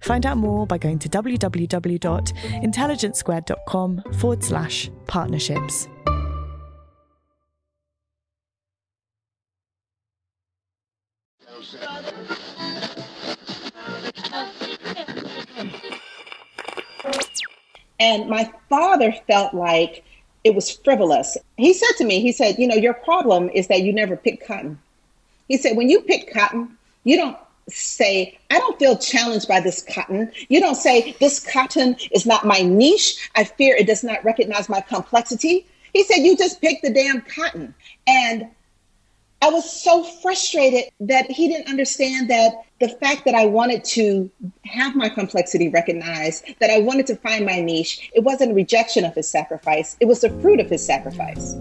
Find out more by going to www.intelligencesquared.com/partnerships. And my father felt like it was frivolous. He said to me, he said, you know, your problem is that you never pick cotton. He said, when you pick cotton, you don't say, I don't feel challenged by this cotton. You don't say, this cotton is not my niche. I fear it does not recognize my complexity. He said, you just pick the damn cotton. And I was so frustrated that he didn't understand that the fact that I wanted to have my complexity recognized, that I wanted to find my niche, it wasn't a rejection of his sacrifice. It was the fruit of his sacrifice.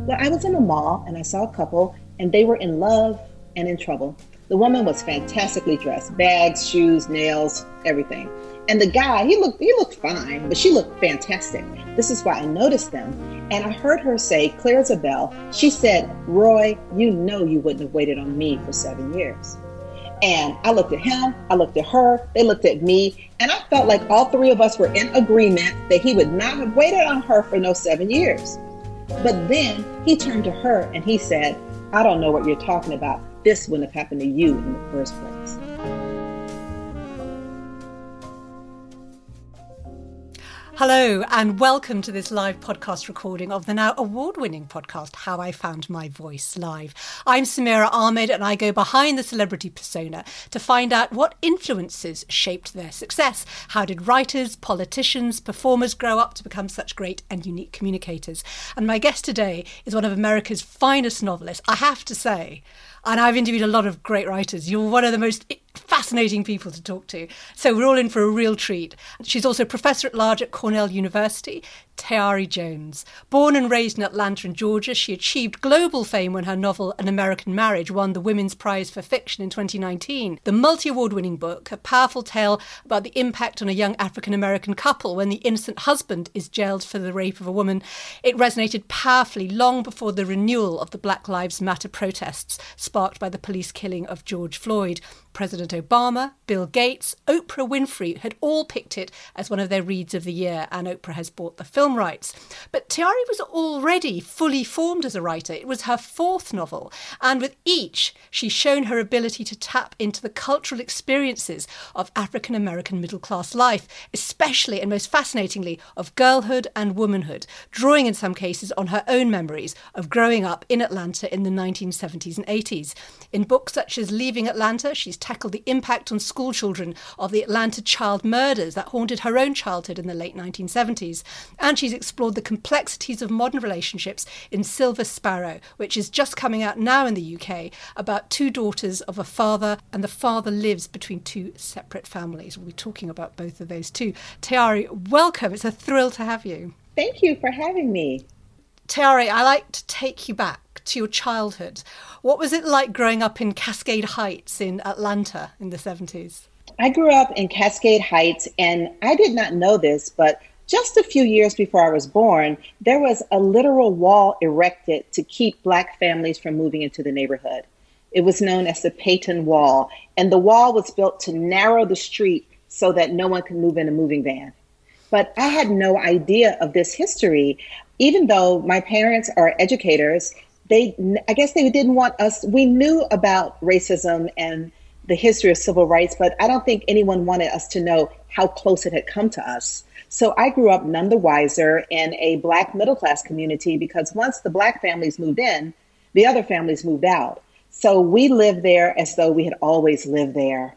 Well, I was in a mall and I saw a couple and they were in love and in trouble. The woman was fantastically dressed, bags, shoes, nails, everything. And the guy, he looked fine, but she looked fantastic. This is why I noticed them. And I heard her say, clear as a bell, she said, Roy, you know you wouldn't have waited on me for 7 years. And I looked at him, I looked at her, they looked at me, and I felt like all three of us were in agreement that he would not have waited on her for no 7 years. But then he turned to her and he said, I don't know what you're talking about. This wouldn't have happened to you in the first place. Hello and welcome to this live podcast recording of the now award-winning podcast, How I Found My Voice Live. I'm Samira Ahmed and I go behind the celebrity persona to find out what influences shaped their success. How did writers, politicians, performers grow up to become such great and unique communicators? And my guest today is one of America's finest novelists, I have to say. And I've interviewed a lot of great writers. You're one of the most fascinating people to talk to. So we're all in for a real treat. She's also Professor at Large at Cornell University, Tayari Jones. Born and raised in Atlanta in Georgia, she achieved global fame when her novel An American Marriage won the Women's Prize for Fiction in 2019. The multi-award-winning book, a powerful tale about the impact on a young African-American couple when the innocent husband is jailed for the rape of a woman. It resonated powerfully long before the renewal of the Black Lives Matter protests, sparked by the police killing of George Floyd. President Obama, Bill Gates, Oprah Winfrey had all picked it as one of their reads of the year, and Oprah has bought the film rights. But Tayari was already fully formed as a writer. It was her 4th novel, and with each, she's shown her ability to tap into the cultural experiences of African-American middle-class life, especially and most fascinatingly of girlhood and womanhood, drawing in some cases on her own memories of growing up in Atlanta in the 1970s and 80s. In books such as Leaving Atlanta, she's tackled the impact on school children of the Atlanta child murders that haunted her own childhood in the late 1970s. And she's explored the complexities of modern relationships in Silver Sparrow, which is just coming out now in the UK, about 2 daughters of a father, and the father lives between 2 separate families. We'll be talking about both of those too. Tayari, welcome. It's a thrill to have you. Thank you for having me. Tayari, I like to take you back to your childhood. What was it like growing up in Cascade Heights in Atlanta in the 70s? I grew up in Cascade Heights, and I did not know this, but just a few years before I was born, there was a literal wall erected to keep Black families from moving into the neighborhood. It was known as the Peyton Wall, and the wall was built to narrow the street so that no one could move in a moving van. But I had no idea of this history. even though my parents are educators, I guess they didn't want us. We knew about racism and the history of civil rights, but I don't think anyone wanted us to know how close it had come to us. So I grew up none the wiser in a Black middle-class community, because once the Black families moved in, the other families moved out. So we lived there as though we had always lived there.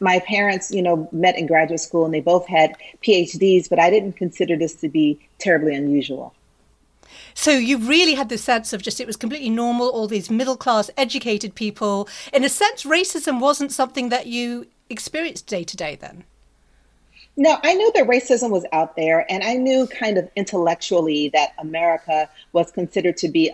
My parents, met in graduate school, and they both had PhDs, but I didn't consider this to be terribly unusual. So you really had this sense of just, it was completely normal, all these middle-class educated people. In a sense, racism wasn't something that you experienced day to day then? No, I knew that racism was out there, and I knew kind of intellectually that America was considered to be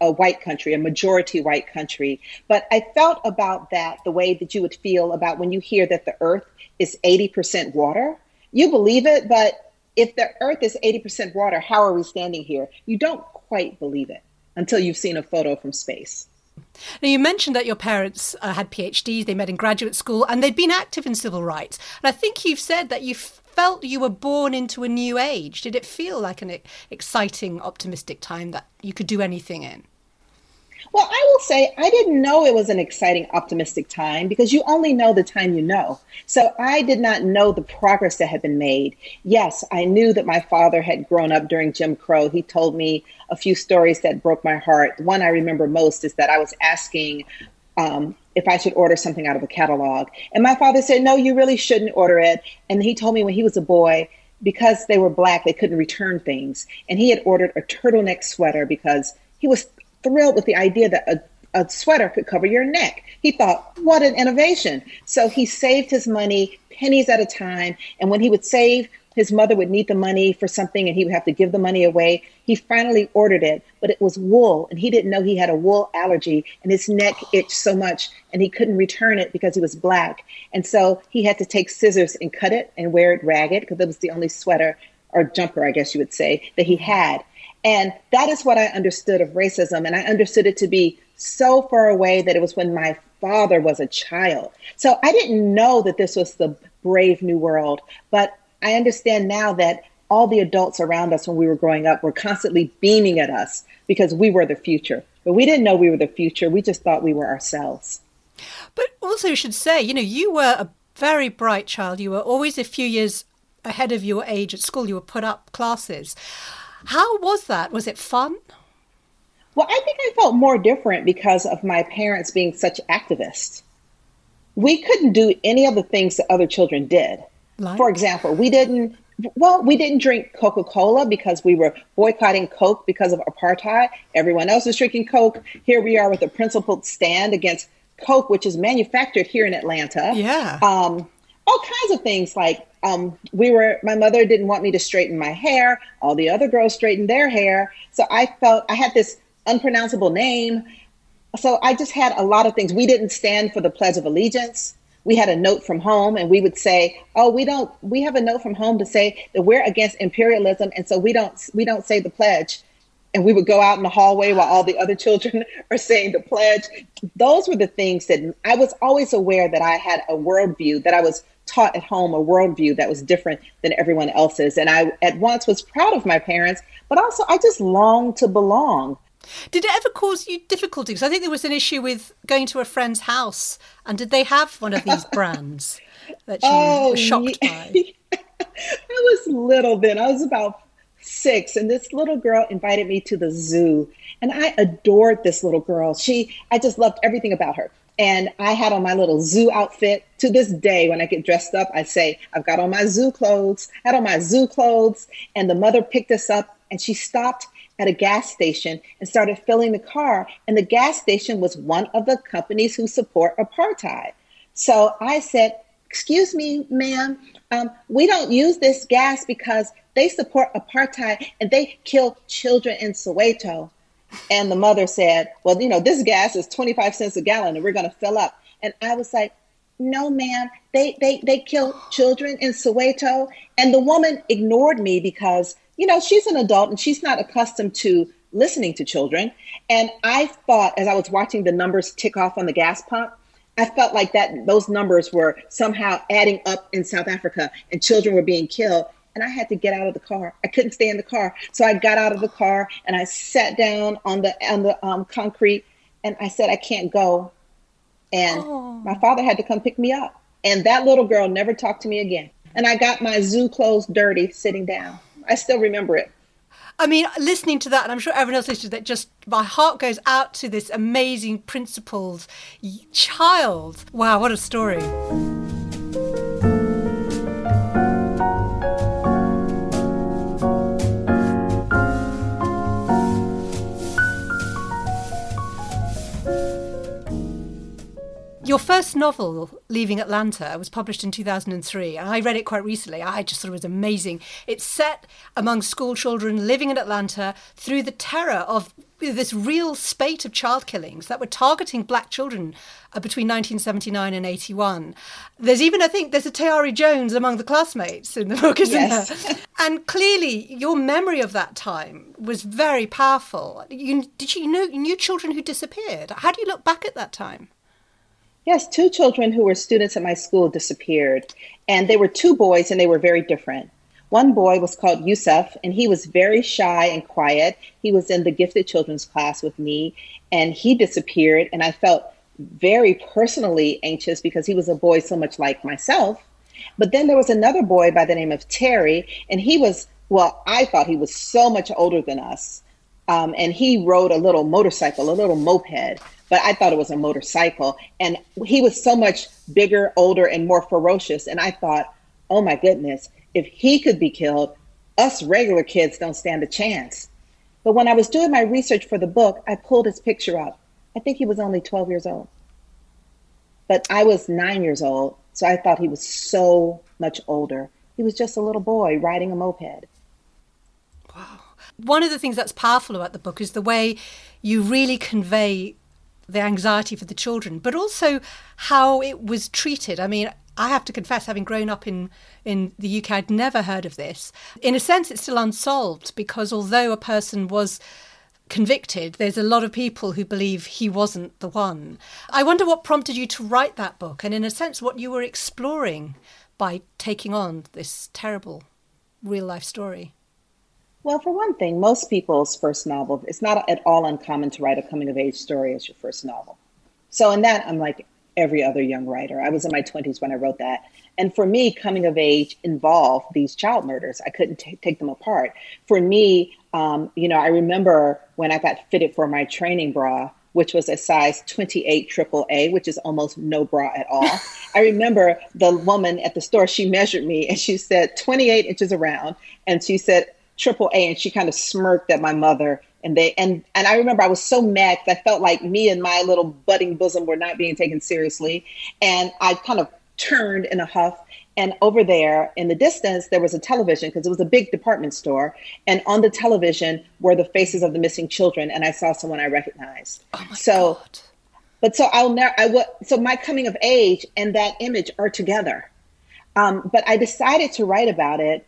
a white country, a majority white country. But I felt about that the way that you would feel about when you hear that the earth is 80% water. You believe it, but if the earth is 80% water, how are we standing here? You don't quite believe it until you've seen a photo from space. Now, you mentioned that your parents had PhDs, they met in graduate school, and they'd been active in civil rights. And I think you've said that you felt you were born into a new age. Did it feel like an exciting, optimistic time that you could do anything in? Well, I will say I didn't know it was an exciting, optimistic time, because you only know the time you know. So I did not know the progress that had been made. Yes, I knew that my father had grown up during Jim Crow. He told me a few stories that broke my heart. One I remember most is that I was asking if I should order something out of a catalog. And my father said, no, you really shouldn't order it. And he told me when he was a boy, because they were Black, they couldn't return things. And he had ordered a turtleneck sweater because he was thrilled with the idea that a sweater could cover your neck. He thought, what an innovation. So he saved his money pennies at a time. And when he would save, his mother would need the money for something and he would have to give the money away. He finally ordered it, but it was wool. And he didn't know he had a wool allergy, and his neck itched so much and he couldn't return it because he was Black. And so he had to take scissors and cut it and wear it ragged, because it was the only sweater or jumper, I guess you would say, that he had. And that is what I understood of racism. And I understood it to be so far away that it was when my father was a child. So I didn't know that this was the brave new world. But I understand now that all the adults around us when we were growing up were constantly beaming at us because we were the future. But we didn't know we were the future. We just thought we were ourselves. But also you should say, you were a very bright child. You were always a few years ahead of your age at school. You were put up classes. How was that? Was it fun? Well, I think I felt more different because of my parents being such activists. We couldn't do any of the things that other children did. Like? For example, we didn't drink Coca-Cola because we were boycotting Coke because of apartheid. Everyone else was drinking Coke. Here we are with a principled stand against Coke, which is manufactured here in Atlanta. Yeah. All kinds of things like my mother didn't want me to straighten my hair. All the other girls straightened their hair. So I felt I had this unpronounceable name. So I just had a lot of things. We didn't stand for the Pledge of Allegiance. We had a note from home and we would say, we have a note from home to say that we're against imperialism. And so we don't say the pledge. And we would go out in the hallway while all the other children are saying the pledge. Those were the things that I was always aware that I had a worldview, that I was taught at home, a worldview that was different than everyone else's. And I at once was proud of my parents, but also I just longed to belong. Did it ever cause you difficulties? I think there was an issue with going to a friend's house. And did they have one of these brands that you were shocked by? I was little then. I was about 6, and this little girl invited me to the zoo, and I adored this little girl. I just loved everything about her, and I had on my little zoo outfit. To this day, when I get dressed up, I say I've got on my zoo clothes. I had on my zoo clothes, and the mother picked us up, and she stopped at a gas station and started filling the car. And the gas station was one of the companies who support apartheid. So I said, "Excuse me, ma'am, we don't use this gas because they support apartheid and they kill children in Soweto." And the mother said, "Well, this gas is 25 cents a gallon and we're going to fill up." And I was like, "No, ma'am, they kill children in Soweto." And the woman ignored me because, she's an adult and she's not accustomed to listening to children. And I thought, as I was watching the numbers tick off on the gas pump, I felt like those numbers were somehow adding up in South Africa and children were being killed. and I had to get out of the car. I couldn't stay in the car. So I got out of the car and I sat down on the concrete and I said, I can't go. And my father had to come pick me up. And that little girl never talked to me again. And I got my zoo clothes dirty sitting down. I still remember it. I mean, listening to that, and I'm sure everyone else listening to that, just my heart goes out to this amazing principled child. Wow, what a story. Your first novel, Leaving Atlanta, was published in 2003, and I read it quite recently. I just thought it was amazing. It's set among school children living in Atlanta through the terror of this real spate of child killings that were targeting black children between 1979 and 81. There's even, I think, there's a Tayari Jones among the classmates in the book, isn't there? And clearly, your memory of that time was very powerful. You knew children who disappeared. How do you look back at that time? Yes, 2 children who were students at my school disappeared, and they were 2 boys, and they were very different. One boy was called Yusuf, and he was very shy and quiet. He was in the gifted children's class with me, and he disappeared, and I felt very personally anxious because he was a boy so much like myself. But then there was another boy by the name of Terry, and he was, well, I thought he was so much older than us, and he rode a little motorcycle, a little moped, but I thought it was a motorcycle. And he was so much bigger, older, and more ferocious. And I thought, oh my goodness, if he could be killed, us regular kids don't stand a chance. But when I was doing my research for the book, I pulled his picture up. I think he was only 12 years old, but I was 9 years old. So I thought he was so much older. He was just a little boy riding a moped. Wow. One of the things that's powerful about the book is the way you really convey the anxiety for the children, but also how it was treated. I mean, I have to confess, having grown up in the UK, I'd never heard of this. In a sense, it's still unsolved because although a person was convicted, there's a lot of people who believe he wasn't the one. I wonder what prompted you to write that book and in a sense what you were exploring by taking on this terrible real life story. Well, for one thing, most people's first novel, it's not at all uncommon to write a coming-of-age story as your first novel. So in that, I'm like every other young writer. I was in my 20s when I wrote that. And for me, coming-of-age involved these child murders. I couldn't take them apart. For me, I remember when I got fitted for my training bra, which was a size 28 AAA, which is almost no bra at all. I remember the woman at the store, she measured me, and she said 28 inches around, and she said, AAA, and she kind of smirked at my mother. And I remember I was so mad because I felt like me and my little budding bosom were not being taken seriously. And I kind of turned in a huff. And over there in the distance, there was a television because it was a big department store. And on the television were the faces of the missing children. And I saw someone I recognized. Oh my God. But so so my coming of age and that image are together. But I decided to write about it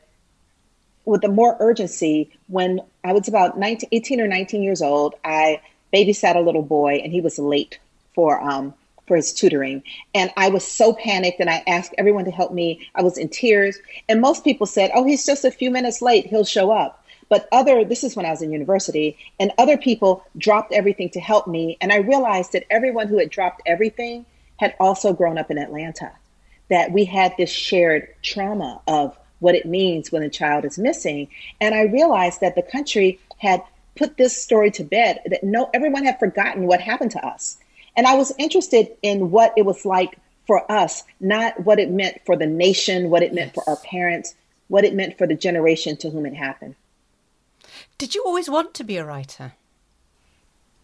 with a more urgency when I was about 18 or 19 years old. I babysat a little boy and he was late for his tutoring. And I was so panicked and I asked everyone to help me. I was in tears. And most people said, oh, he's just a few minutes late, he'll show up. But this is when I was in university, and other people dropped everything to help me. And I realized that everyone who had dropped everything had also grown up in Atlanta, that we had this shared trauma of what it means when a child is missing. And I realized that the country had put this story to bed, that everyone had forgotten what happened to us. And I was interested in what it was like for us, not what it meant for the nation, what it meant for our parents, what it meant for the generation to whom it happened. Did you always want to be a writer?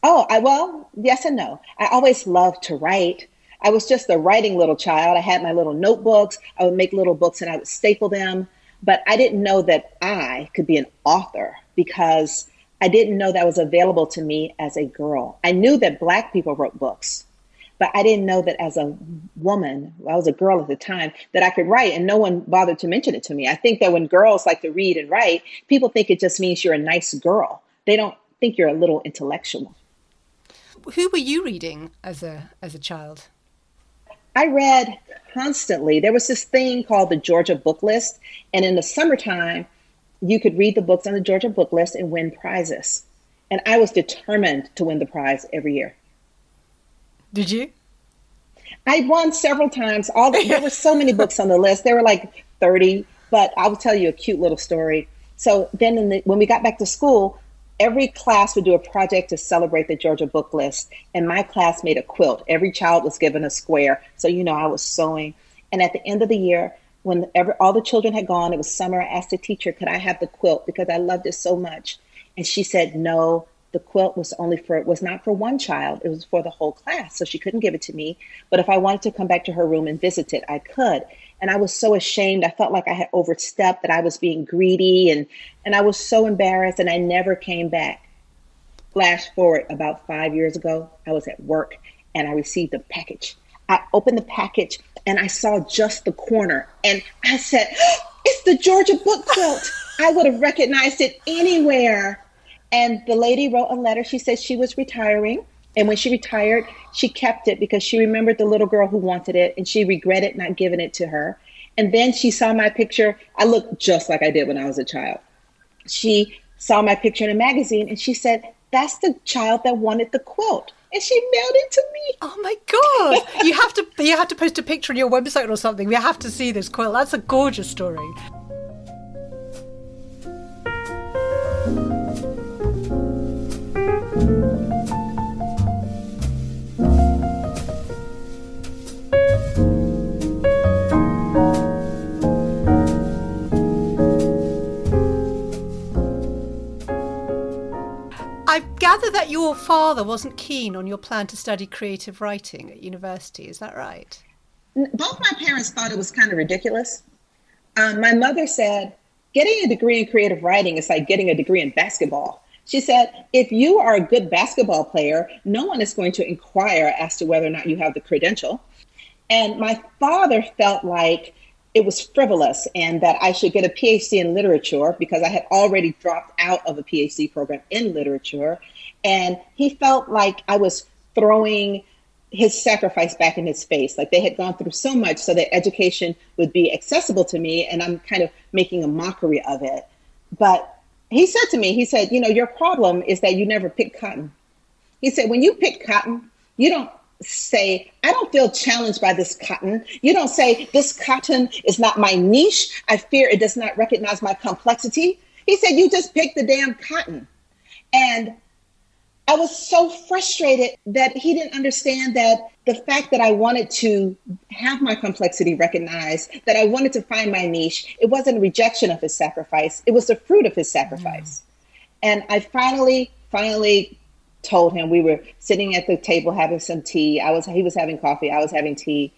Yes and no. I always loved to write. I was just a writing little child. I had my little notebooks. I would make little books and I would staple them. But I didn't know that I could be an author because I didn't know that was available to me as a girl. I knew that Black people wrote books, but I didn't know that as a woman, I was a girl at the time, that I could write, and no one bothered to mention it to me. I think that when girls like to read and write, people think it just means you're a nice girl. They don't think you're a little intellectual. Who were you reading as a child? I read constantly. There was this thing called the Georgia Book List. And in the summertime, you could read the books on the Georgia Book List and win prizes. And I was determined to win the prize every year. Did you? I won several times. There were so many books on the list. There were like 30, but I will tell you a cute little story. So then when we got back to school, every class would do a project to celebrate the Georgia Book List. And my class made a quilt. Every child was given a square. So, you know, I was sewing. And at the end of the year, when all the children had gone, it was summer, I asked the teacher, could I have the quilt? Because I loved it so much. And she said, no, the quilt was not for one child. It was for the whole class. So she couldn't give it to me. But if I wanted to come back to her room and visit it, I could. And I was so ashamed. I felt like I had overstepped, that I was being greedy. And I was so embarrassed. And I never came back. Flash forward about 5 years ago, I was at work and I received a package. I opened the package and I saw just the corner. And I said, it's the Georgia book quilt. I would have recognized it anywhere. And the lady wrote a letter. She said she was retiring. And when she retired, she kept it because she remembered the little girl who wanted it. And she regretted not giving it to her. And then she saw my picture. I looked just like I did when I was a child. She saw my picture in a magazine. And she said, that's the child that wanted the quilt. And she mailed it to me. Oh, my God. You have to post a picture on your website or something. We have to see this quilt. That's a gorgeous story. I gather that your father wasn't keen on your plan to study creative writing at university. Is that right? Both my parents thought it was kind of ridiculous. My mother said, getting a degree in creative writing is like getting a degree in basketball. She said, if you are a good basketball player, no one is going to inquire as to whether or not you have the credential. And my father felt like it was frivolous and that I should get a PhD in literature because I had already dropped out of a PhD program in literature. And he felt like I was throwing his sacrifice back in his face. Like they had gone through so much so that education would be accessible to me. And I'm kind of making a mockery of it. But he said to me, you know, your problem is that you never pick cotton. He said, when you pick cotton, you don't say, I don't feel challenged by this cotton. You don't say, this cotton is not my niche. I fear it does not recognize my complexity. He said, you just pick the damn cotton. And I was so frustrated that he didn't understand that the fact that I wanted to have my complexity recognized, that I wanted to find my niche, it wasn't a rejection of his sacrifice. It was the fruit of his sacrifice. And I finally told him. We were sitting at the table having some tea. He was having coffee. I was having tea.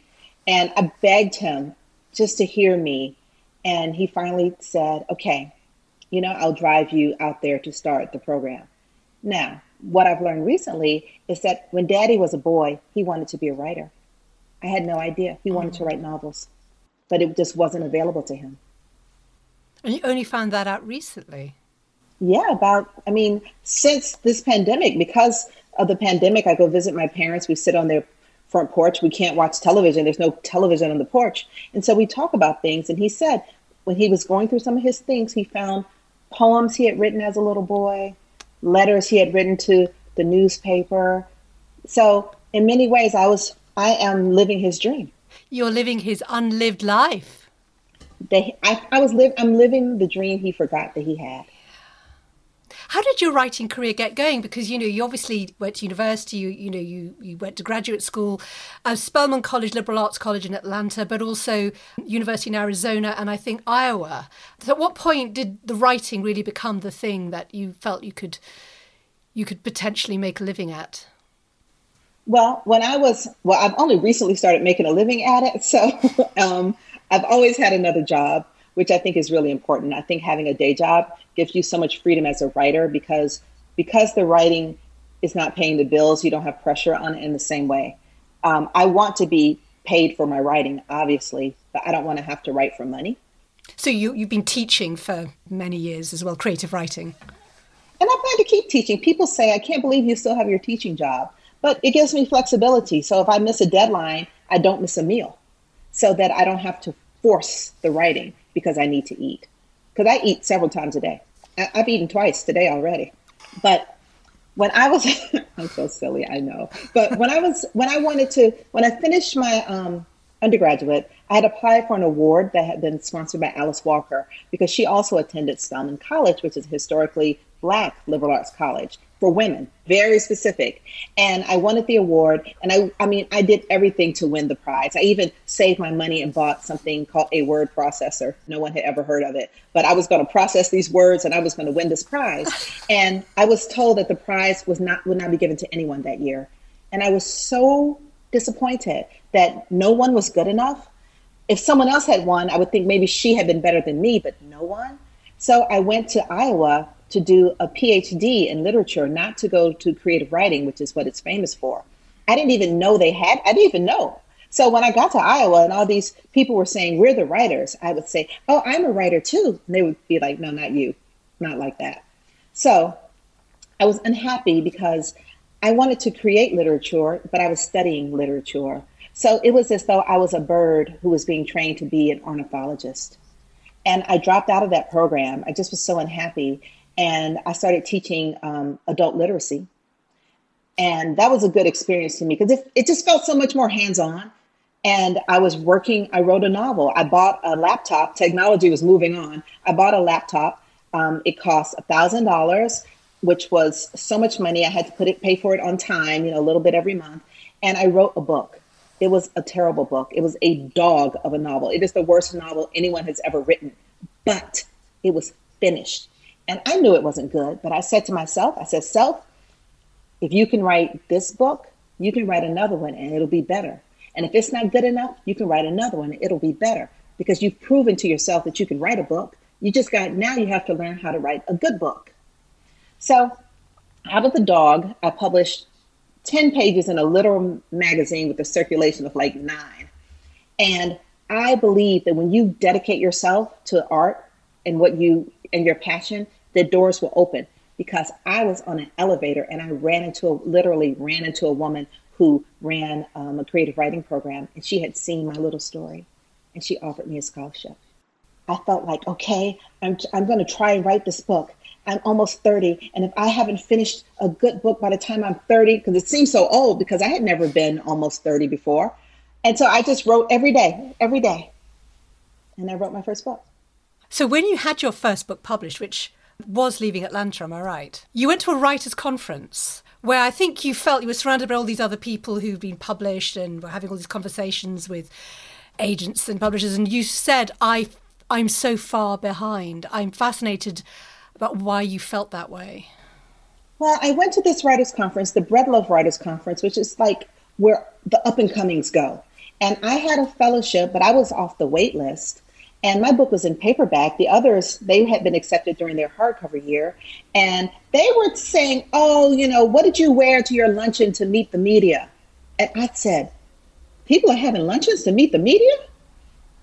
And I begged him just to hear me. And he finally said, okay, you know, I'll drive you out there to start the program. Now, what I've learned recently is that when Daddy was a boy, he wanted to be a writer. I had no idea. He wanted to write novels, but it just wasn't available to him. And you only found that out recently? Yeah, since this pandemic, because of the pandemic, I go visit my parents. We sit on their front porch. We can't watch television. There's no television on the porch. And so we talk about things. And he said when he was going through some of his things, he found poems he had written as a little boy, letters he had written to the newspaper. So in many ways, I am living his dream. You're living his unlived life. I'm living the dream he forgot that he had. How did your writing career get going? Because, you know, you obviously went to university, you went to graduate school, Spelman College, liberal arts college in Atlanta, but also University in Arizona and I think Iowa. So at what point did the writing really become the thing that you felt you could potentially make a living at? Well, I've only recently started making a living at it. So I've always had another job, which I think is really important. I think having a day job gives you so much freedom as a writer because the writing is not paying the bills, you don't have pressure on it in the same way. I want to be paid for my writing, obviously, but I don't want to have to write for money. So you've been teaching for many years as well, creative writing. And I plan to keep teaching. People say, I can't believe you still have your teaching job, but it gives me flexibility. So if I miss a deadline, I don't miss a meal so that I don't have to force the writing because I need to eat. Because I eat several times a day. I've eaten twice today already. But when I was, I'm so silly, I know. But when I finished my undergraduate, I had applied for an award that had been sponsored by Alice Walker because she also attended Spelman College, which is a historically Black liberal arts college for women, very specific. And I wanted the award. And I did everything to win the prize. I even saved my money and bought something called a word processor. No one had ever heard of it, but I was going to process these words and I was going to win this prize. And I was told that the prize would not be given to anyone that year. And I was so disappointed that no one was good enough. If someone else had won, I would think maybe she had been better than me, but no one. So I went to Iowa to do a PhD in literature, not to go to creative writing, which is what it's famous for. I didn't even know. So when I got to Iowa and all these people were saying, we're the writers, I would say, oh, I'm a writer too. And they would be like, no, not you, not like that. So I was unhappy because I wanted to create literature, but I was studying literature. So it was as though I was a bird who was being trained to be an ornithologist. And I dropped out of that program. I just was so unhappy. And I started teaching adult literacy. And that was a good experience to me because it just felt so much more hands-on. And I wrote a novel. I bought a laptop. Technology was moving on. I bought a laptop. It cost $1,000, which was so much money. I had to pay for it on time, a little bit every month. And I wrote a book. It was a terrible book. It was a dog of a novel. It is the worst novel anyone has ever written, but it was finished. And I knew it wasn't good, but I said to myself, self, if you can write this book, you can write another one and it'll be better. And if it's not good enough, you can write another one and it'll be better because you've proven to yourself that you can write a book. Now you have to learn how to write a good book. So out of the dog, I published 10 pages in a literal magazine with a circulation of like 9. And I believe that when you dedicate yourself to art and your passion, the doors will open, because I was on an elevator and I literally ran into a woman who ran a creative writing program, and she had seen my little story and she offered me a scholarship. I felt like, okay, I'm going to try and write this book. I'm almost 30. And if I haven't finished a good book by the time I'm 30, because it seems so old because I had never been almost 30 before. And so I just wrote every day. And I wrote my first book. So when you had your first book published, which was Leaving Atlanta, am I right? You went to a writers' conference where I think you felt you were surrounded by all these other people who've been published and were having all these conversations with agents and publishers. And you said, I'm so far behind. I'm fascinated about why you felt that way. Well, I went to this writers' conference, the Bread Loaf Writers Conference, which is like where the up-and-comings go. And I had a fellowship, but I was off the wait list. And my book was in paperback. The others, they had been accepted during their hardcover year. And they were saying, what did you wear to your luncheon to meet the media? And I said, people are having luncheons to meet the media?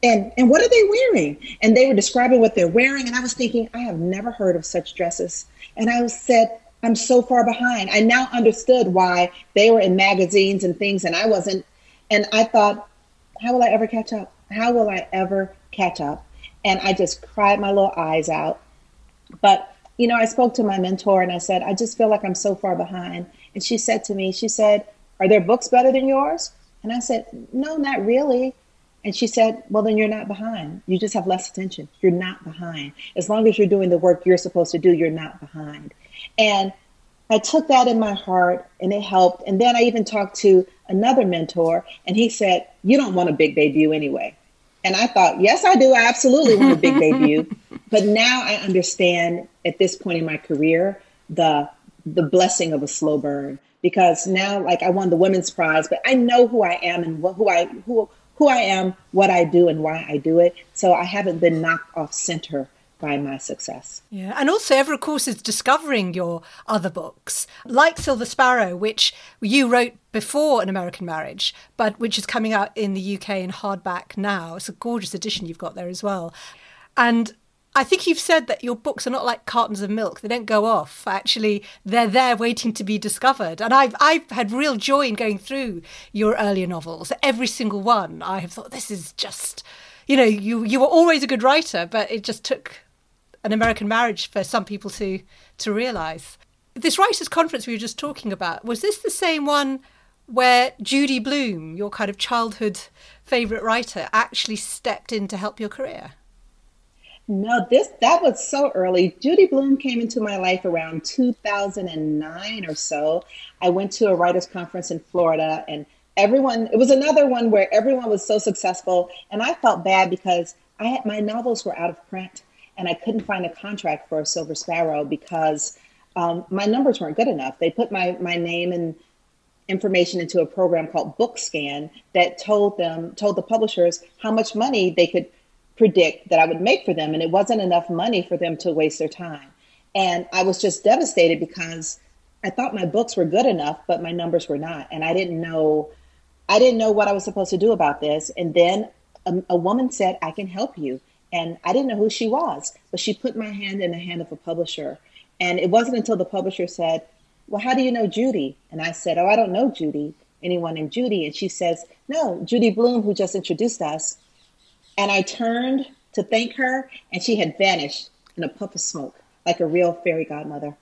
And what are they wearing? And they were describing what they're wearing. And I was thinking, I have never heard of such dresses. And I said, I'm so far behind. I now understood why they were in magazines and things and I wasn't. And I thought, how will I ever catch up? And I just cried my little eyes out. But, I spoke to my mentor and I said, I just feel like I'm so far behind. And she said, are there books better than yours? And I said, no, not really. And she said, well, then you're not behind. You just have less attention. You're not behind. As long as you're doing the work you're supposed to do, you're not behind. And I took that in my heart and it helped. And then I even talked to another mentor and he said, you don't want a big debut anyway. And I thought, yes, I do. I absolutely want a big debut. But now I understand at this point in my career, the blessing of a slow burn, because now like I won the Women's Prize, but I know who I am and who I am, what I do and why I do it. So I haven't been knocked off center by my success. Yeah. And also Ever, of course, is discovering your other books, like Silver Sparrow, which you wrote before An American Marriage, but which is coming out in the UK in hardback now. It's a gorgeous edition you've got there as well. And I think you've said that your books are not like cartons of milk. They don't go off. Actually, they're there waiting to be discovered. And I've had real joy in going through your earlier novels. Every single one, I have thought, this is just, you know, you were always a good writer, but it just took An American Marriage for some people to realise. This writers' conference we were just talking about, was this the same one where Judy Blume, your kind of childhood favourite writer, actually stepped in to help your career? No, that was so early. Judy Blume came into my life around 2009 or so. I went to a writers' conference in Florida, and it was another one where everyone was so successful, and I felt bad because my novels were out of print, and I couldn't find a contract for Silver Sparrow because my numbers weren't good enough. They put my name and information into a program called BookScan that told the publishers how much money they could predict that I would make for them. And it wasn't enough money for them to waste their time. And I was just devastated because I thought my books were good enough, but my numbers were not. And I didn't know what I was supposed to do about this. And then a woman said, I can help you. And I didn't know who she was, but she put my hand in the hand of a publisher. And it wasn't until the publisher said, well, how do you know Judy? And I said, oh, I don't know Judy, anyone named Judy. And she says, no, Judy Blume, who just introduced us. And I turned to thank her, and she had vanished in a puff of smoke, like a real fairy godmother.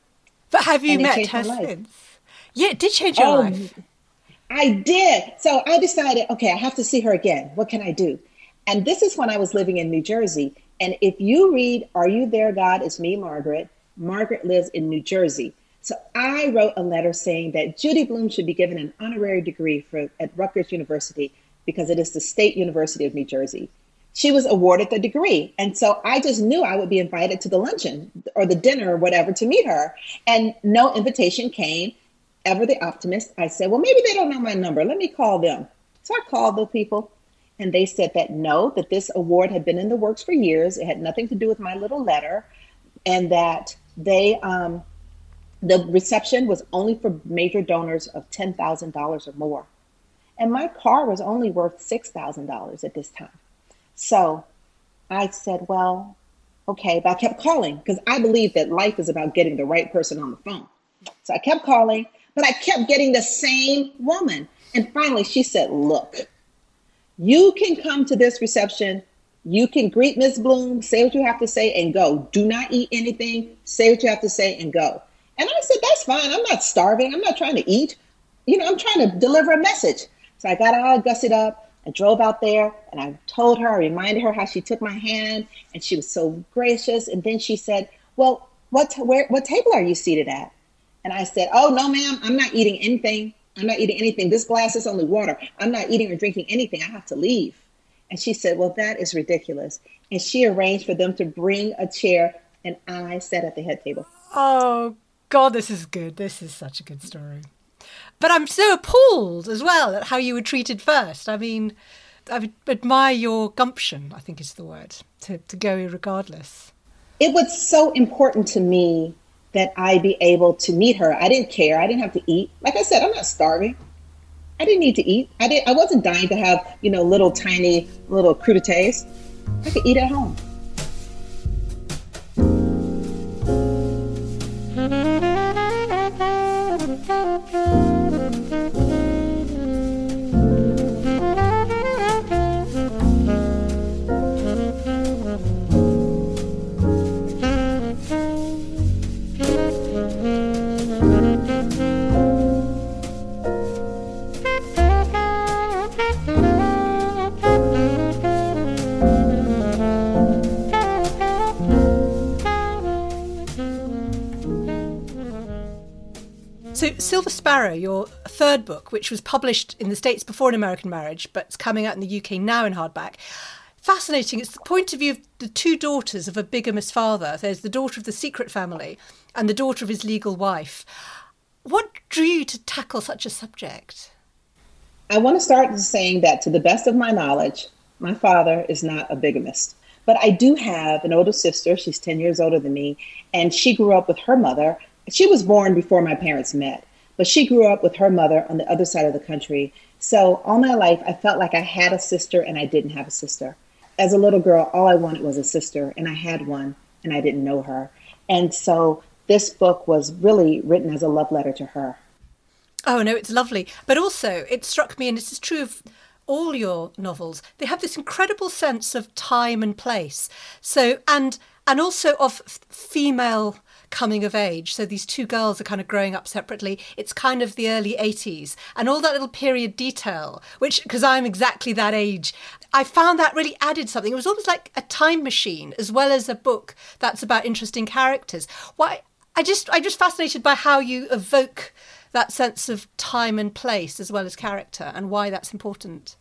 But have you met her since? Yeah, it did change your life. I did. So I decided, okay, I have to see her again. What can I do? And this is when I was living in New Jersey. And if you read Are You There, God? It's Me, Margaret. Margaret lives in New Jersey. So I wrote a letter saying that Judy Blume should be given an honorary degree at Rutgers University because it is the State University of New Jersey. She was awarded the degree. And so I just knew I would be invited to the luncheon or the dinner or whatever to meet her. And no invitation came. Ever the optimist, I said, well, maybe they don't know my number. Let me call them. So I called the people. And they said that this award had been in the works for years. It had nothing to do with my little letter, and that they the reception was only for major donors of $10,000 or more. And my car was only worth $6,000 at this time. So I said, well, okay, but I kept calling because I believe that life is about getting the right person on the phone. So I kept calling, but I kept getting the same woman. And finally she said, look, you can come to this reception, you can greet Ms. Blume, say what you have to say and go. Do not eat anything, say what you have to say and go. And I said, that's fine, I'm not starving, I'm not trying to eat. You know, I'm trying to deliver a message. So I got all gussied up, I drove out there and I told her, I reminded her how she took my hand and she was so gracious. And then she said, well, what table are you seated at? And I said, oh no ma'am, I'm not eating anything. I'm not eating anything. This glass is only water. I'm not eating or drinking anything. I have to leave. And she said, well, that is ridiculous. And she arranged for them to bring a chair, and I sat at the head table. Oh, God, this is good. This is such a good story. But I'm so appalled as well at how you were treated first. I mean, I admire your gumption, I think is the word, to go regardless. It was so important to me that I be able to meet her. I didn't care. I didn't have to eat. Like I said, I'm not starving. I didn't need to eat. I wasn't dying to have, you know, little tiny little crudités. I could eat at home. So Silver Sparrow, your third book, which was published in the States before An American Marriage, but it's coming out in the UK now in hardback. Fascinating. It's the point of view of the two daughters of a bigamous father. There's the daughter of the secret family and the daughter of his legal wife. What drew you to tackle such a subject? I want to start with saying that to the best of my knowledge, my father is not a bigamist. But I do have an older sister. She's 10 years older than me. And she grew up with her mother. She was born before my parents met, but she grew up with her mother on the other side of the country. So all my life, I felt like I had a sister and I didn't have a sister. As a little girl, all I wanted was a sister, and I had one, and I didn't know her. And so this book was really written as a love letter to her. Oh, no, it's lovely. But also it struck me, and this is true of all your novels, they have this incredible sense of time and place. So, and also of female coming of age. So these two girls are kind of growing up separately. It's kind of the early 80s and all that little period detail, which, because I'm exactly that age, I found that really added something. It was almost like a time machine as well as a book that's about interesting characters. Why? I'm just fascinated by how you evoke that sense of time and place as well as character and why that's important.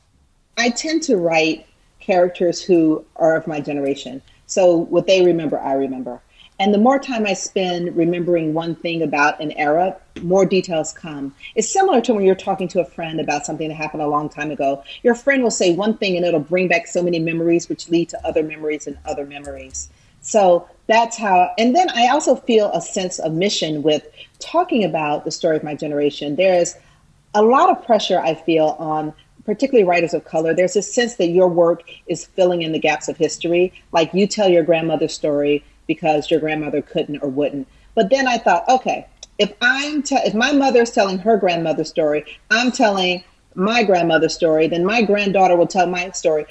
I tend to write characters who are of my generation. So what they remember, I remember. And the more time I spend remembering one thing about an era, more details come. It's similar to when you're talking to a friend about something that happened a long time ago. Your friend will say one thing and it'll bring back so many memories, which lead to other memories and other memories. So that's how, and then I also feel a sense of mission with talking about the story of my generation. There's a lot of pressure I feel on particularly writers of color. There's a sense that your work is filling in the gaps of history. Like you tell your grandmother's story because your grandmother couldn't or wouldn't. But then I thought, okay, if my mother's telling her grandmother's story, I'm telling my grandmother's story, then my granddaughter will tell my story.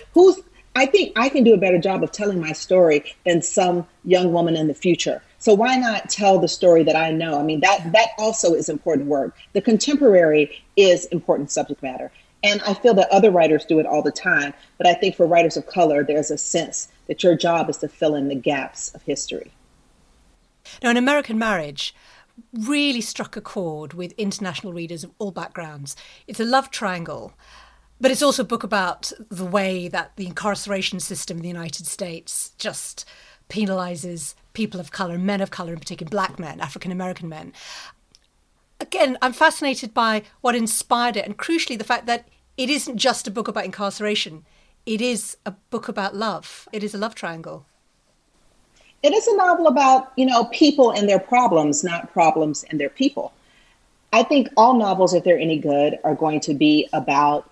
I think I can do a better job of telling my story than some young woman in the future. So why not tell the story that I know? I mean, that also is important work. The contemporary is important subject matter. And I feel that other writers do it all the time. But I think for writers of color, there's a sense that your job is to fill in the gaps of history. Now, An American Marriage really struck a chord with international readers of all backgrounds. It's a love triangle. But it's also a book about the way that the incarceration system in the United States just penalizes people of color, men of color in particular, black men, African-American men. Again, I'm fascinated by what inspired it and crucially the fact that it isn't just a book about incarceration. It is a book about love. It is a love triangle. It is a novel about, people and their problems, not problems and their people. I think all novels, if they're any good, are going to be about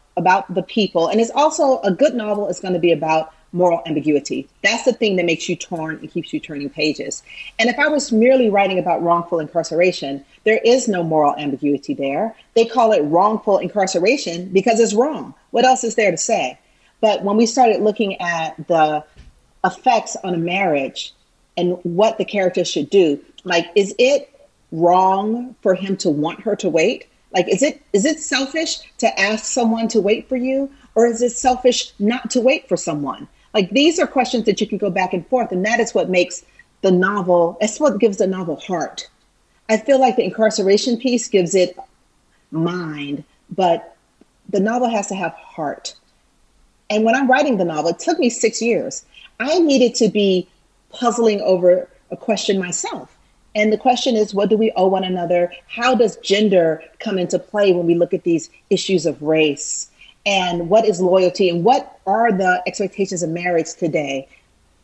the people. And it's also a good novel is going to be about moral ambiguity. That's the thing that makes you torn and keeps you turning pages. And if I was merely writing about wrongful incarceration, there is no moral ambiguity there. They call it wrongful incarceration because it's wrong. What else is there to say? But when we started looking at the effects on a marriage and what the character should do, like, is it wrong for him to want her to wait? Like, is it selfish to ask someone to wait for you? Or is it selfish not to wait for someone? Like, these are questions that you can go back and forth. And that is what makes the novel, that's what gives the novel heart. I feel like the incarceration piece gives it mind, but the novel has to have heart. And when I'm writing the novel, it took me 6 years. I needed to be puzzling over a question myself. And the question is, what do we owe one another? How does gender come into play when we look at these issues of race? And what is loyalty? And what are the expectations of marriage today?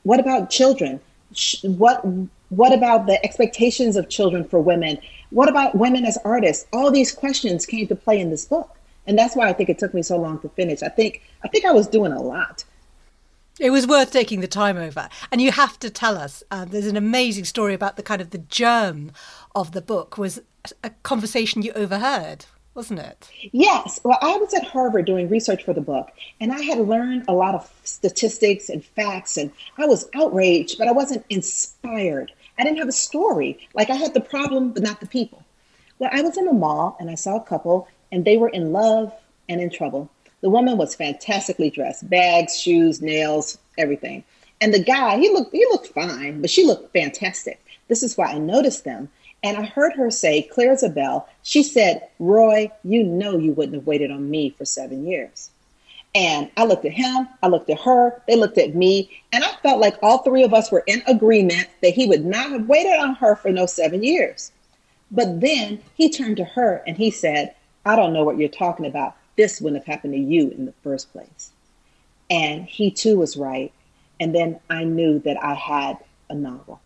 What about children? What about the expectations of children for women? What about women as artists? All these questions came to play in this book. And that's why I think it took me so long to finish. I think I was doing a lot. It was worth taking the time over. And you have to tell us, there's an amazing story about the kind of the germ of the book was a conversation you overheard, wasn't it? Yes. Well, I was at Harvard doing research for the book, and I had learned a lot of statistics and facts, and I was outraged, but I wasn't inspired. I didn't have a story. Like, I had the problem, but not the people. Well, I was in a mall, and I saw a couple, and they were in love and in trouble. The woman was fantastically dressed, bags, shoes, nails, everything. And the guy, he looked fine, but she looked fantastic. This is why I noticed them. And I heard her say, clear as a bell, she said, "Roy, you know you wouldn't have waited on me for 7 years." And I looked at him, I looked at her, they looked at me, and I felt like all three of us were in agreement that he would not have waited on her for no 7 years. But then he turned to her and he said, "I don't know what you're talking about. This wouldn't have happened to you in the first place." And he too was right. And then I knew that I had a novel.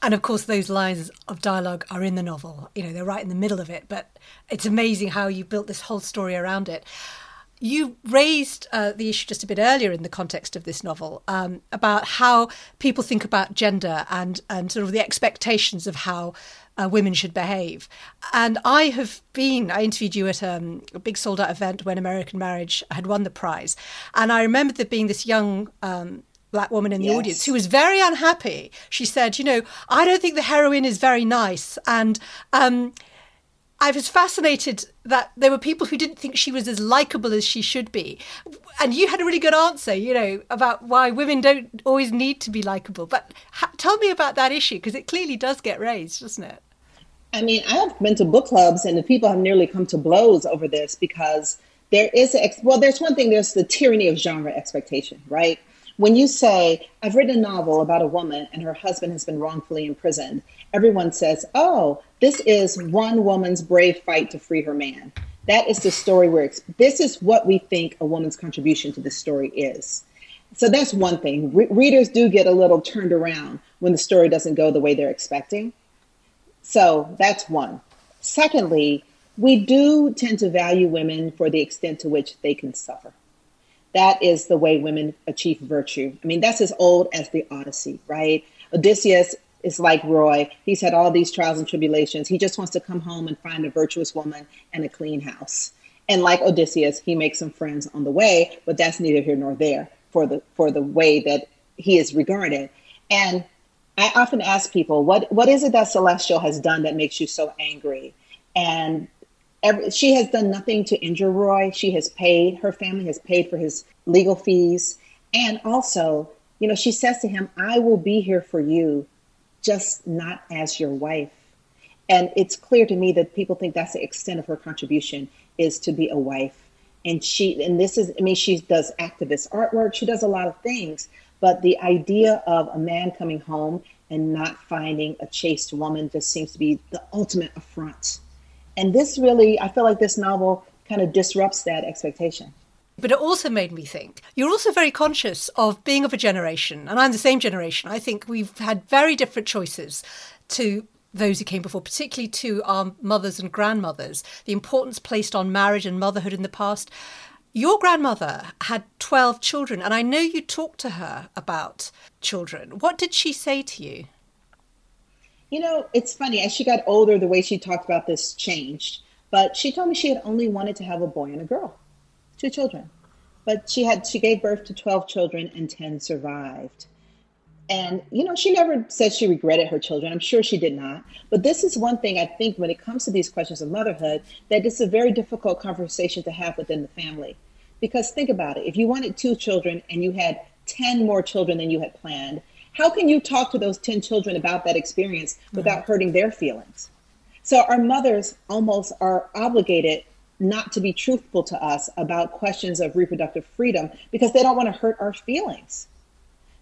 And of course, those lines of dialogue are in the novel. They're right in the middle of it. But it's amazing how you built this whole story around it. You raised the issue just a bit earlier in the context of this novel about how people think about gender and sort of the expectations of how women should behave. And I interviewed you at a big sold out event when American Marriage had won the prize. And I remember there being this young Black woman in the audience who was very unhappy. She said, I don't think the heroine is very nice. And I was fascinated that there were people who didn't think she was as likable as she should be. And you had a really good answer, about why women don't always need to be likable. But tell me about that issue, because it clearly does get raised, doesn't it? I mean, I've been to book clubs and the people have nearly come to blows over this, because there is, there's one thing, there's the tyranny of genre expectation, right? When you say, I've written a novel about a woman and her husband has been wrongfully imprisoned, everyone says, oh, this is one woman's brave fight to free her man. That is the story where this is what we think a woman's contribution to the story is. So that's one thing. Readers do get a little turned around when the story doesn't go the way they're expecting. So that's one. Secondly, we do tend to value women for the extent to which they can suffer. That is the way women achieve virtue. I mean, that's as old as the Odyssey, right? Odysseus is like Roy. He's had all these trials and tribulations. He just wants to come home and find a virtuous woman and a clean house. And like Odysseus, he makes some friends on the way, but that's neither here nor there for the way that he is regarded. And I often ask people, what is it that Celestial has done that makes you so angry? And she has done nothing to injure Roy. Her family has paid for his legal fees. And also, she says to him, I will be here for you, just not as your wife. And it's clear to me that people think that's the extent of her contribution, is to be a wife. And she does activist artwork. She does a lot of things. But the idea of a man coming home and not finding a chaste woman just seems to be the ultimate affront. And this really, I feel like this novel kind of disrupts that expectation. But it also made me think, you're also very conscious of being of a generation, and I'm the same generation. I think we've had very different choices to those who came before, particularly to our mothers and grandmothers, the importance placed on marriage and motherhood in the past. Your grandmother had 12 children, and I know you talked to her about children. What did she say to you? It's funny, as she got older, the way she talked about this changed. But she told me she had only wanted to have a boy and a girl, 2 children. But she gave birth to 12 children and 10 survived. And, she never said she regretted her children. I'm sure she did not. But this is one thing I think when it comes to these questions of motherhood, that it's a very difficult conversation to have within the family. Because think about it, if you wanted 2 children and you had 10 more children than you had planned, how can you talk to those 10 children about that experience without hurting their feelings? So our mothers almost are obligated not to be truthful to us about questions of reproductive freedom because they don't want to hurt our feelings.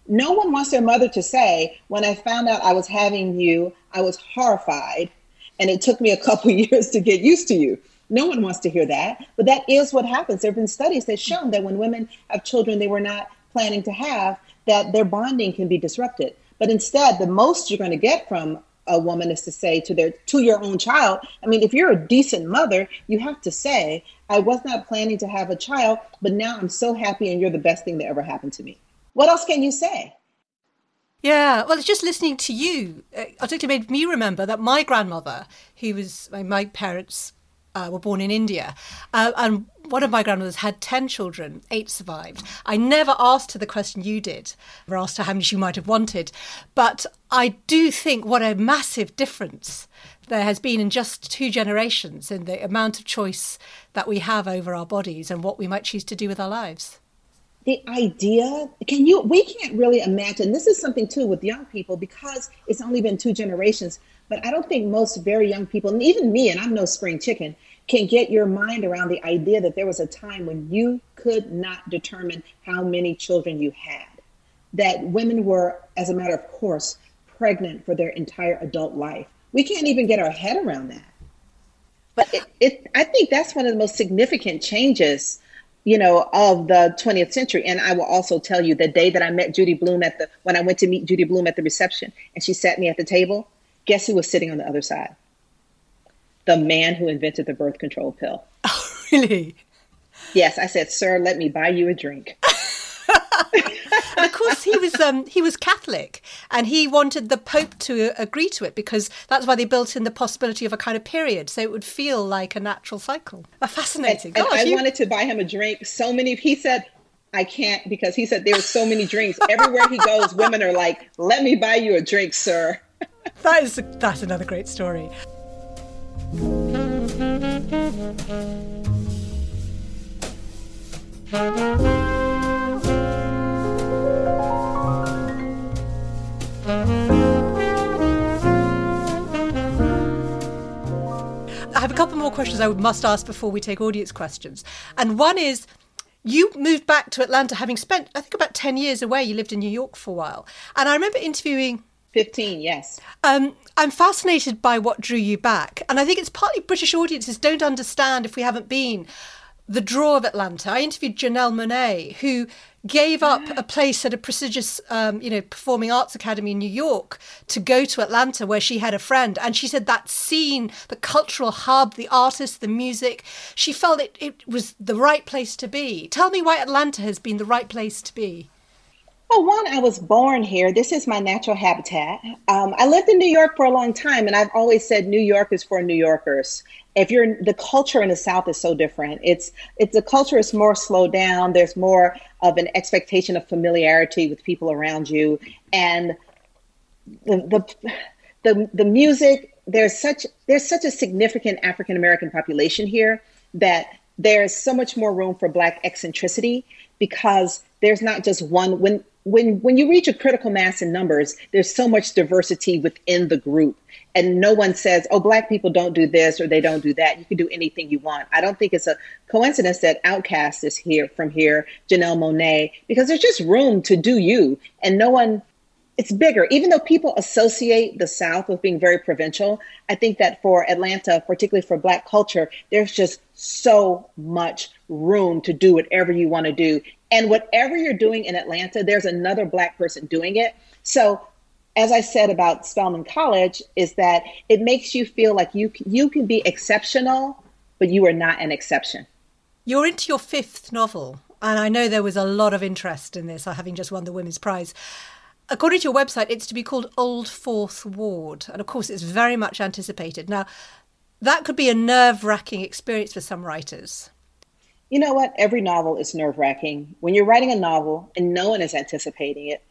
No one wants their mother to say, when I found out I was having you, I was horrified, and it took me a couple years to get used to you. No one wants to hear that, but that is what happens. There have been studies that show that when women have children they were not planning to have, that their bonding can be disrupted. But instead, the most you're going to get from a woman is to say to your own child, I mean, if you're a decent mother, you have to say, I was not planning to have a child, but now I'm so happy and you're the best thing that ever happened to me. What else can you say? Yeah, well, it's just listening to you particularly made me remember that my grandmother, my parents were born in India, and one of my grandmothers had 10 children, 8 survived. I never asked her the question you did. I never asked her how many she might have wanted. But I do think what a massive difference there has been in just 2 generations in the amount of choice that we have over our bodies and what we might choose to do with our lives. The idea, we can't really imagine. This is something too with young people, because it's only been 2 generations, but I don't think most very young people, and even me, and I'm no spring chicken, can get your mind around the idea that there was a time when you could not determine how many children you had, that women were, as a matter of course, pregnant for their entire adult life. We can't even get our head around that. But I think that's one of the most significant changes, of the 20th century. And I will also tell you the day that I met Judy Blume when I went to meet Judy Blume at the reception and she sat me at the table, guess who was sitting on the other side? The man who invented the birth control pill. Oh, really? Yes, I said, sir, let me buy you a drink. And of course, he was Catholic, and he wanted the Pope to agree to it, because that's why they built in the possibility of a kind of period, so it would feel like a natural cycle. Fascinating. And gosh, I wanted to buy him a drink. So many. He said, I can't, because he said there were so many drinks. Everywhere he goes, women are like, let me buy you a drink, sir. That's another great story. I have a couple more questions I must ask before we take audience questions. And one is, you moved back to Atlanta having spent, I think, about 10 years away. You lived in New York for a while. And I remember interviewing... 15, yes. I'm fascinated by what drew you back. And I think it's partly British audiences don't understand, if we haven't been, the draw of Atlanta. I interviewed Janelle Monáe, who gave up a place at a prestigious, performing arts academy in New York to go to Atlanta, where she had a friend. And she said that scene, the cultural hub, the artists, the music, she felt it was the right place to be. Tell me why Atlanta has been the right place to be. Well, one, I was born here. This is my natural habitat. I lived in New York for a long time, and I've always said New York is for New Yorkers. The culture in the South is so different. The culture is more slowed down. There's more of an expectation of familiarity with people around you, and the music. There's such a significant African American population here that there's so much more room for Black eccentricity, because there's not just one. When you reach a critical mass in numbers, there's so much diversity within the group. And no one says, oh, Black people don't do this or they don't do that. You can do anything you want. I don't think it's a coincidence that Outkast is here, from here, Janelle Monáe, because there's just room to do you. And no one, it's bigger. Even though people associate the South with being very provincial, I think that for Atlanta, particularly for Black culture, there's just so much room to do whatever you want to do. And whatever you're doing in Atlanta, there's another Black person doing it. So as I said about Spelman College, is that it makes you feel like you can be exceptional, but you are not an exception. You're into your fifth novel, and I know there was a lot of interest in this, having just won the Women's Prize. According to your website, it's to be called Old Fourth Ward, and of course it's very much anticipated. Now, that could be a nerve-wracking experience for some writers. You know what? Every novel is nerve-wracking. When you're writing a novel and no one is anticipating it,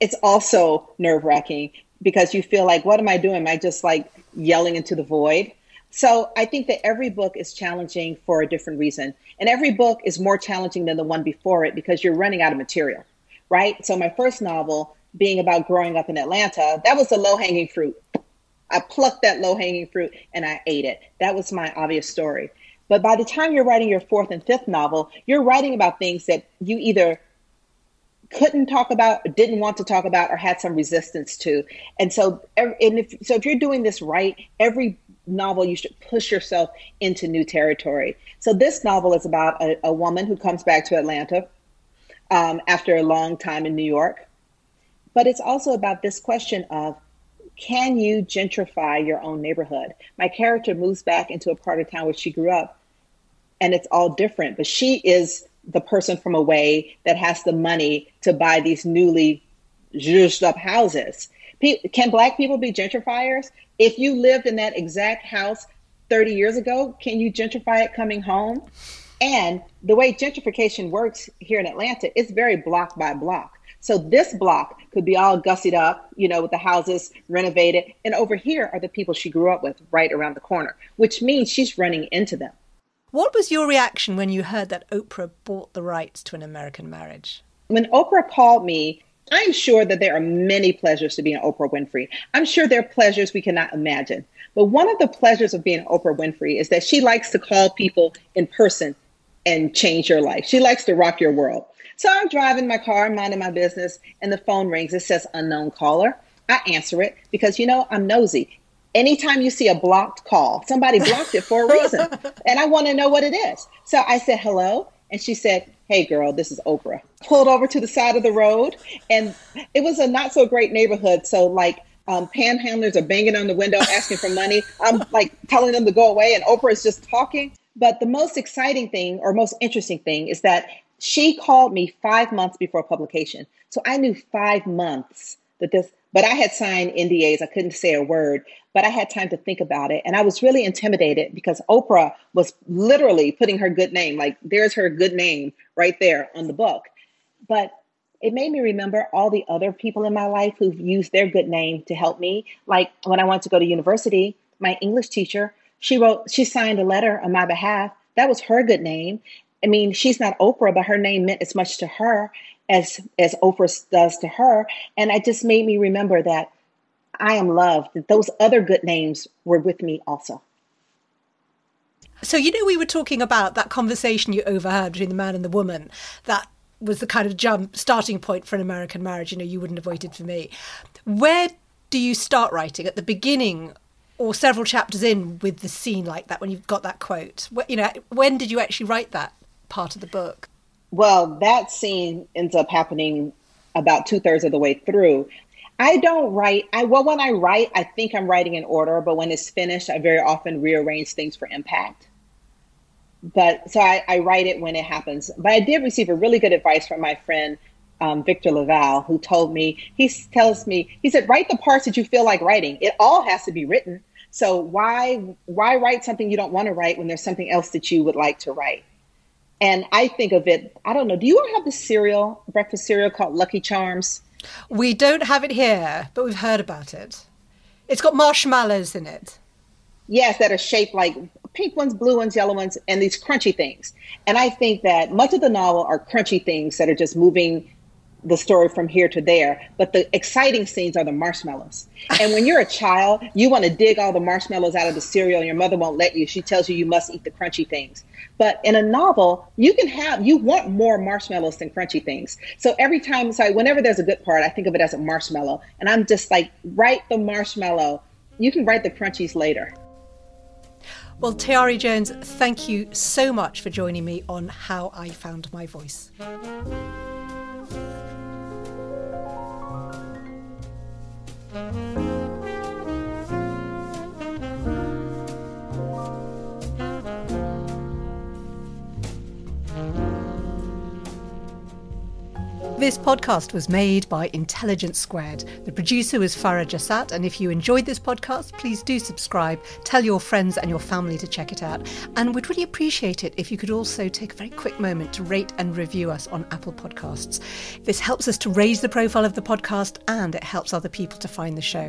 it's also nerve-wracking, because you feel like, what am I doing? Am I just like yelling into the void? So I think that every book is challenging for a different reason. And every book is more challenging than the one before it, because you're running out of material, right? So my first novel, being about growing up in Atlanta, that was the low-hanging fruit. I plucked that low-hanging fruit and I ate it. That was my obvious story. But by the time you're writing your fourth and fifth novel, you're writing about things that you either couldn't talk about, didn't want to talk about, or had some resistance to. And so if you're doing this right, every novel you should push yourself into new territory. So this novel is about a woman who comes back to Atlanta after a long time in New York. But it's also about this question of, can you gentrify your own neighborhood? My character moves back into a part of town where she grew up, and it's all different, but she is the person from away that has the money to buy these newly zhuzhed up houses. Can Black people be gentrifiers? If you lived in that exact house 30 years ago, can you gentrify it coming home? And the way gentrification works here in Atlanta, it's very block by block. So this block could be all gussied up, with the houses renovated. And over here are the people she grew up with right around the corner, which means she's running into them. What was your reaction when you heard that Oprah bought the rights to An American Marriage? When Oprah called me, I'm sure that there are many pleasures to being Oprah Winfrey. I'm sure there are pleasures we cannot imagine. But one of the pleasures of being Oprah Winfrey is that she likes to call people in person and change your life. She likes to rock your world. So I'm driving my car, minding my business, and the phone rings. It says unknown caller. I answer it because, I'm nosy. Anytime you see a blocked call, somebody blocked it for a reason. And I want to know what it is. So I said, hello. And she said, hey, girl, this is Oprah. Pulled over to the side of the road. And it was a not so great neighborhood. So panhandlers are banging on the window asking for money. I'm telling them to go away. And Oprah is just talking. But the most exciting thing, or most interesting thing, is that she called me 5 months before publication. So I knew 5 months that this, but I had signed NDAs. I couldn't say a word, but I had time to think about it. And I was really intimidated because Oprah was literally putting her good name, like there's her good name right there on the book. But it made me remember all the other people in my life who've used their good name to help me. Like when I wanted to go to university, my English teacher, she signed a letter on my behalf. That was her good name. I mean, she's not Oprah, but her name meant as much to her as Oprah does to her. And it just made me remember that I am loved, that those other good names were with me also. So, you know, we were talking about that conversation you overheard between the man and the woman. That was the kind of starting point for An American Marriage. You know, you wouldn't have waited for me. Where do you start writing? At the beginning or several chapters in with the scene like that, when you've got that quote? You know, when did you actually write that part of the book? Well, that scene ends up happening about 2/3 of the way through. I don't write. When I write, I think I'm writing in order, but when it's finished, I very often rearrange things for impact. But so I write it when it happens. But I did receive a really good advice from my friend, Victor Laval, who told me, he said, write the parts that you feel like writing. It all has to be written. So why write something you don't want to write when there's something else that you would like to write? And I think of it, I don't know, do you all have the breakfast cereal called Lucky Charms? We don't have it here, but we've heard about it. It's got marshmallows in it. Yes, that are shaped like pink ones, blue ones, yellow ones, and these crunchy things. And I think that much of the novel are crunchy things that are just moving the story from here to there. But the exciting scenes are the marshmallows. And when you're a child, you want to dig all the marshmallows out of the cereal and your mother won't let you. She tells you must eat the crunchy things. But in a novel, you want more marshmallows than crunchy things. So whenever there's a good part, I think of it as a marshmallow. And I'm just like, write the marshmallow. You can write the crunchies later. Well, Tayari Jones, thank you so much for joining me on How I Found My Voice. This podcast was made by Intelligence Squared. The producer was Farah Jassat, and if you enjoyed this podcast, please do subscribe, tell your friends and your family to check it out, and we'd really appreciate it if you could also take a very quick moment to rate and review us on Apple Podcasts. This helps us to raise the profile of the podcast, and it helps other people to find the show.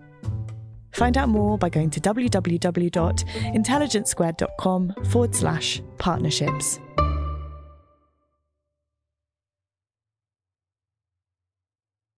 Find out more by going to www.intelligencesquared.com/partnerships.